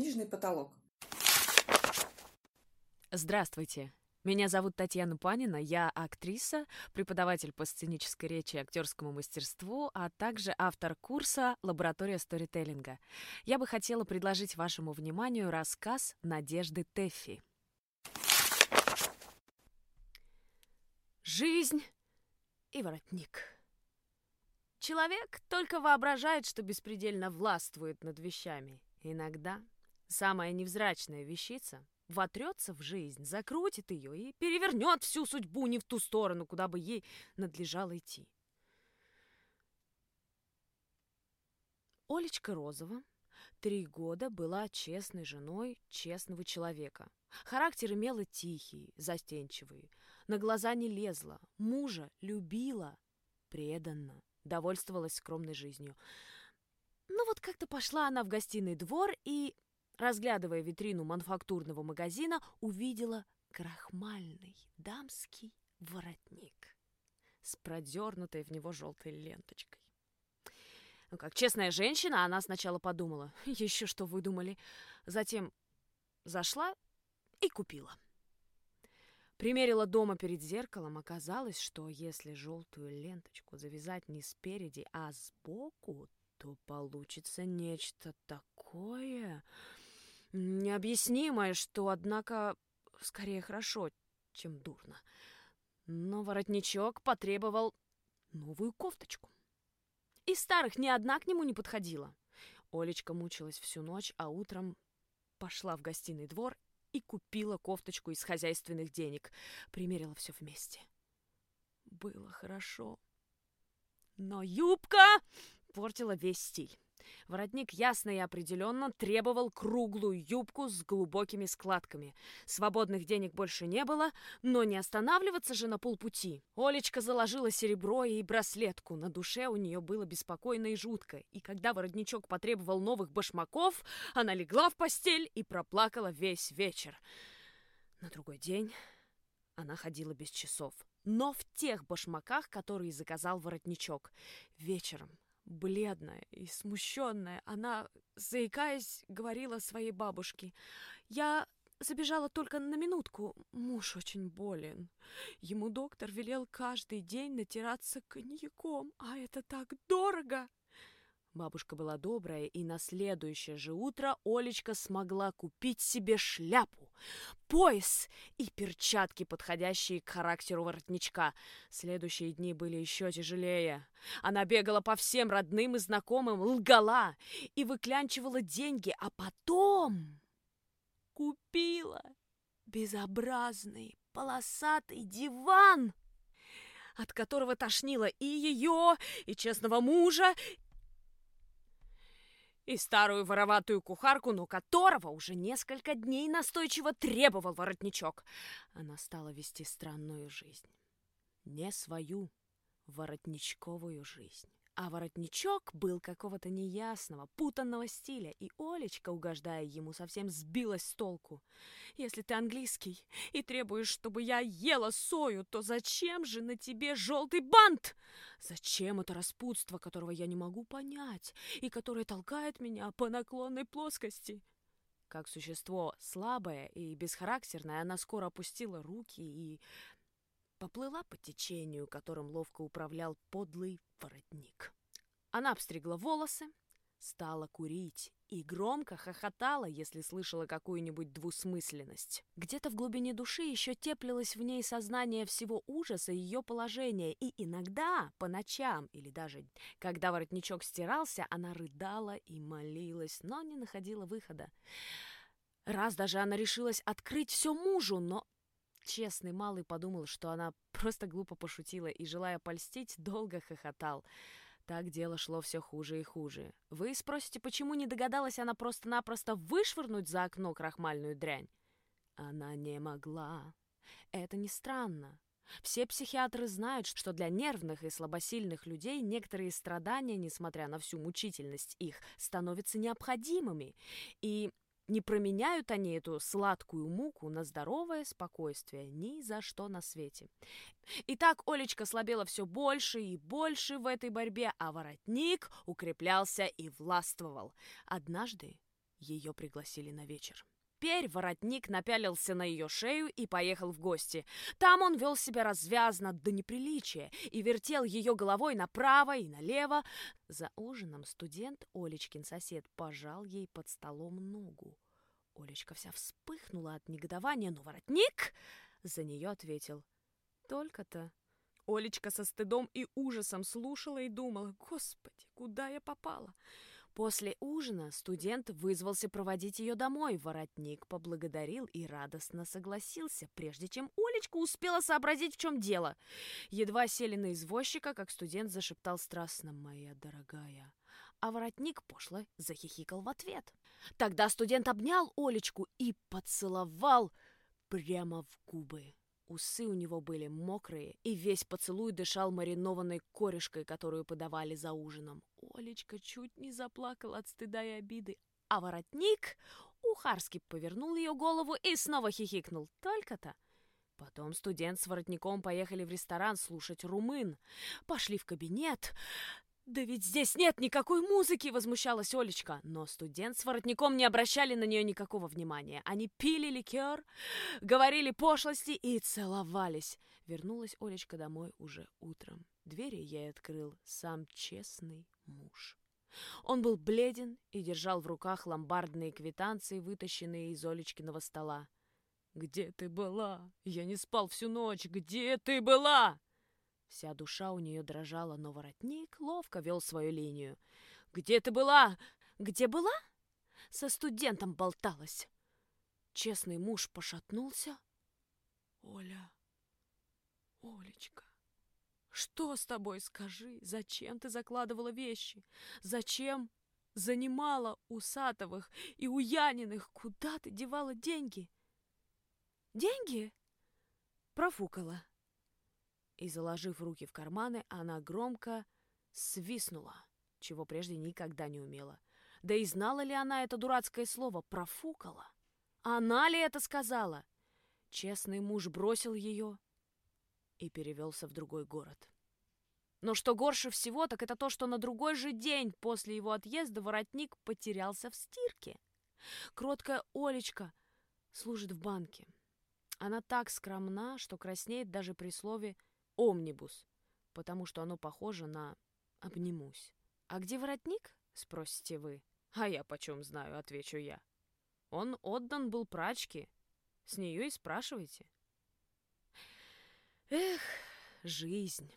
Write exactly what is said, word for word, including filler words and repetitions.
«Книжный потолок». Здравствуйте. Меня зовут Татьяна Панина, я актриса, преподаватель по сценической речи и актерскому мастерству, а также автор курса «Лаборатория сторителлинга». Я бы хотела предложить вашему вниманию рассказ Надежды Тэффи. «Жизнь и воротник». Человек только воображает, что беспредельно властвует над вещами. Иногда самая невзрачная вещица вотрется в жизнь, закрутит ее и перевернет всю судьбу не в ту сторону, куда бы ей надлежало идти. Олечка Розова три года была честной женой честного человека. Характер имела тихий, застенчивый, на глаза не лезла, мужа любила преданно, довольствовалась скромной жизнью. Но вот как-то пошла она в гостиный двор и, разглядывая витрину мануфактурного магазина, увидела крахмальный дамский воротник с продернутой в него желтой ленточкой. Ну, как честная женщина, она сначала подумала, еще что выдумали, затем зашла и купила. Примерила дома перед зеркалом, оказалось, что если желтую ленточку завязать не спереди, а сбоку, то получится нечто такое необъяснимое, что, однако, скорее хорошо, чем дурно. Но воротничок потребовал новую кофточку. Из старых ни одна к нему не подходила. Олечка мучилась всю ночь, а утром пошла в гостиный двор и купила кофточку из хозяйственных денег. Примерила все вместе. Было хорошо. Но юбка портила весь стиль. Воротник ясно и определенно требовал круглую юбку с глубокими складками. Свободных денег больше не было, но не останавливаться же на полпути. Олечка заложила серебро и браслетку. На душе у нее было беспокойно и жутко. И когда воротничок потребовал новых башмаков, она легла в постель и проплакала весь вечер. На другой день она ходила без часов, но в тех башмаках, которые заказал воротничок. Вечером, бледная и смущенная, она, заикаясь, говорила своей бабушке: «Я забежала только на минутку, муж очень болен. Ему доктор велел каждый день натираться коньяком, а это так дорого». Бабушка была добрая, и на следующее же утро Олечка смогла купить себе шляпу, пояс и перчатки, подходящие к характеру воротничка. Следующие дни были еще тяжелее. Она бегала по всем родным и знакомым, лгала и выклянчивала деньги, а потом купила безобразный полосатый диван, от которого тошнило и ее, и честного мужа, и старую вороватую кухарку, но которого уже несколько дней настойчиво требовал воротничок. Она стала вести странную жизнь. Не свою воротничковую жизнь. А воротничок был какого-то неясного, путанного стиля, и Олечка, угождая ему, совсем сбилась с толку. «Если ты английский и требуешь, чтобы я ела сою, то зачем же на тебе желтый бант? Зачем это распутство, которого я не могу понять и которое толкает меня по наклонной плоскости?» Как существо слабое и бесхарактерное, она скоро опустила руки и поплыла по течению, которым ловко управлял подлый воротник. Она обстригла волосы, стала курить и громко хохотала, если слышала какую-нибудь двусмысленность. Где-то в глубине души еще теплилось в ней сознание всего ужаса ее положения, и иногда, по ночам или даже когда воротничок стирался, она рыдала и молилась, но не находила выхода. Раз даже она решилась открыть все мужу, но честный малый подумал, что она просто глупо пошутила, и, желая польстить, долго хохотал. Так дело шло все хуже и хуже. Вы спросите, почему не догадалась она просто-напросто вышвырнуть за окно крахмальную дрянь? Она не могла. Это не странно. Все психиатры знают, что для нервных и слабосильных людей некоторые страдания, несмотря на всю мучительность их, становятся необходимыми. И не променяют они эту сладкую муку на здоровое спокойствие ни за что на свете. И так Олечка слабела все больше и больше в этой борьбе, а воротник укреплялся и властвовал. Однажды Ее пригласили на вечер. Теперь воротник напялился на ее шею и поехал в гости. Там он вел себя развязно до неприличия и вертел ее головой направо и налево. За ужином студент, Олечкин сосед, пожал ей под столом ногу. Олечка вся вспыхнула от негодования, но воротник за нее ответил. Только-то. Олечка со стыдом и ужасом слушала и думала: «Господи, куда я попала?» После ужина студент вызвался проводить ее домой. Воротник поблагодарил и радостно согласился, прежде чем Олечка успела сообразить, в чем дело. Едва сели на извозчика, как студент зашептал страстно: «Моя дорогая». А воротник пошло захихикал в ответ. Тогда студент обнял Олечку и поцеловал прямо в губы. Усы у него были мокрые, и весь поцелуй дышал маринованной корешкой, которую подавали за ужином. Олечка чуть не заплакала от стыда и обиды, а воротник ухарски повернул ее голову и снова хихикнул. Только-то. Потом студент с воротником поехали в ресторан слушать румын. Пошли в кабинет. «Да ведь здесь нет никакой музыки!» — возмущалась Олечка. Но студент с воротником не обращали на нее никакого внимания. Они пили ликер, говорили пошлости и целовались. Вернулась Олечка домой уже утром. Двери ей открыл сам честный муж. Он был бледен и держал в руках ломбардные квитанции, вытащенные из Олечкиного стола. «Где ты была? Я не спал всю ночь! Где ты была?» Вся душа у нее дрожала, но воротник ловко вел свою линию. «Где ты была? Где была? Со студентом болталась!» Честный муж пошатнулся. «Оля, Олечка, что с тобой, скажи? Зачем ты закладывала вещи? Зачем занимала у Сатовых и у Яниных? Куда ты девала деньги?» «Деньги?» профукала. И, заложив руки в карманы, она громко свистнула, чего прежде никогда не умела. Да и знала ли она это дурацкое слово «профукала»? Она ли это сказала? Честный муж бросил ее и перевелся в другой город. Но что горше всего, так это то, что на другой же день после его отъезда воротник потерялся в стирке. Кроткая Олечка служит в банке. Она так скромна, что краснеет даже при слове «омнибус», потому что оно похоже на «обнимусь». «А где воротник?» — спросите вы. «А я почем знаю?» — отвечу я. «Он отдан был прачке. С нее и спрашивайте». Эх, жизнь!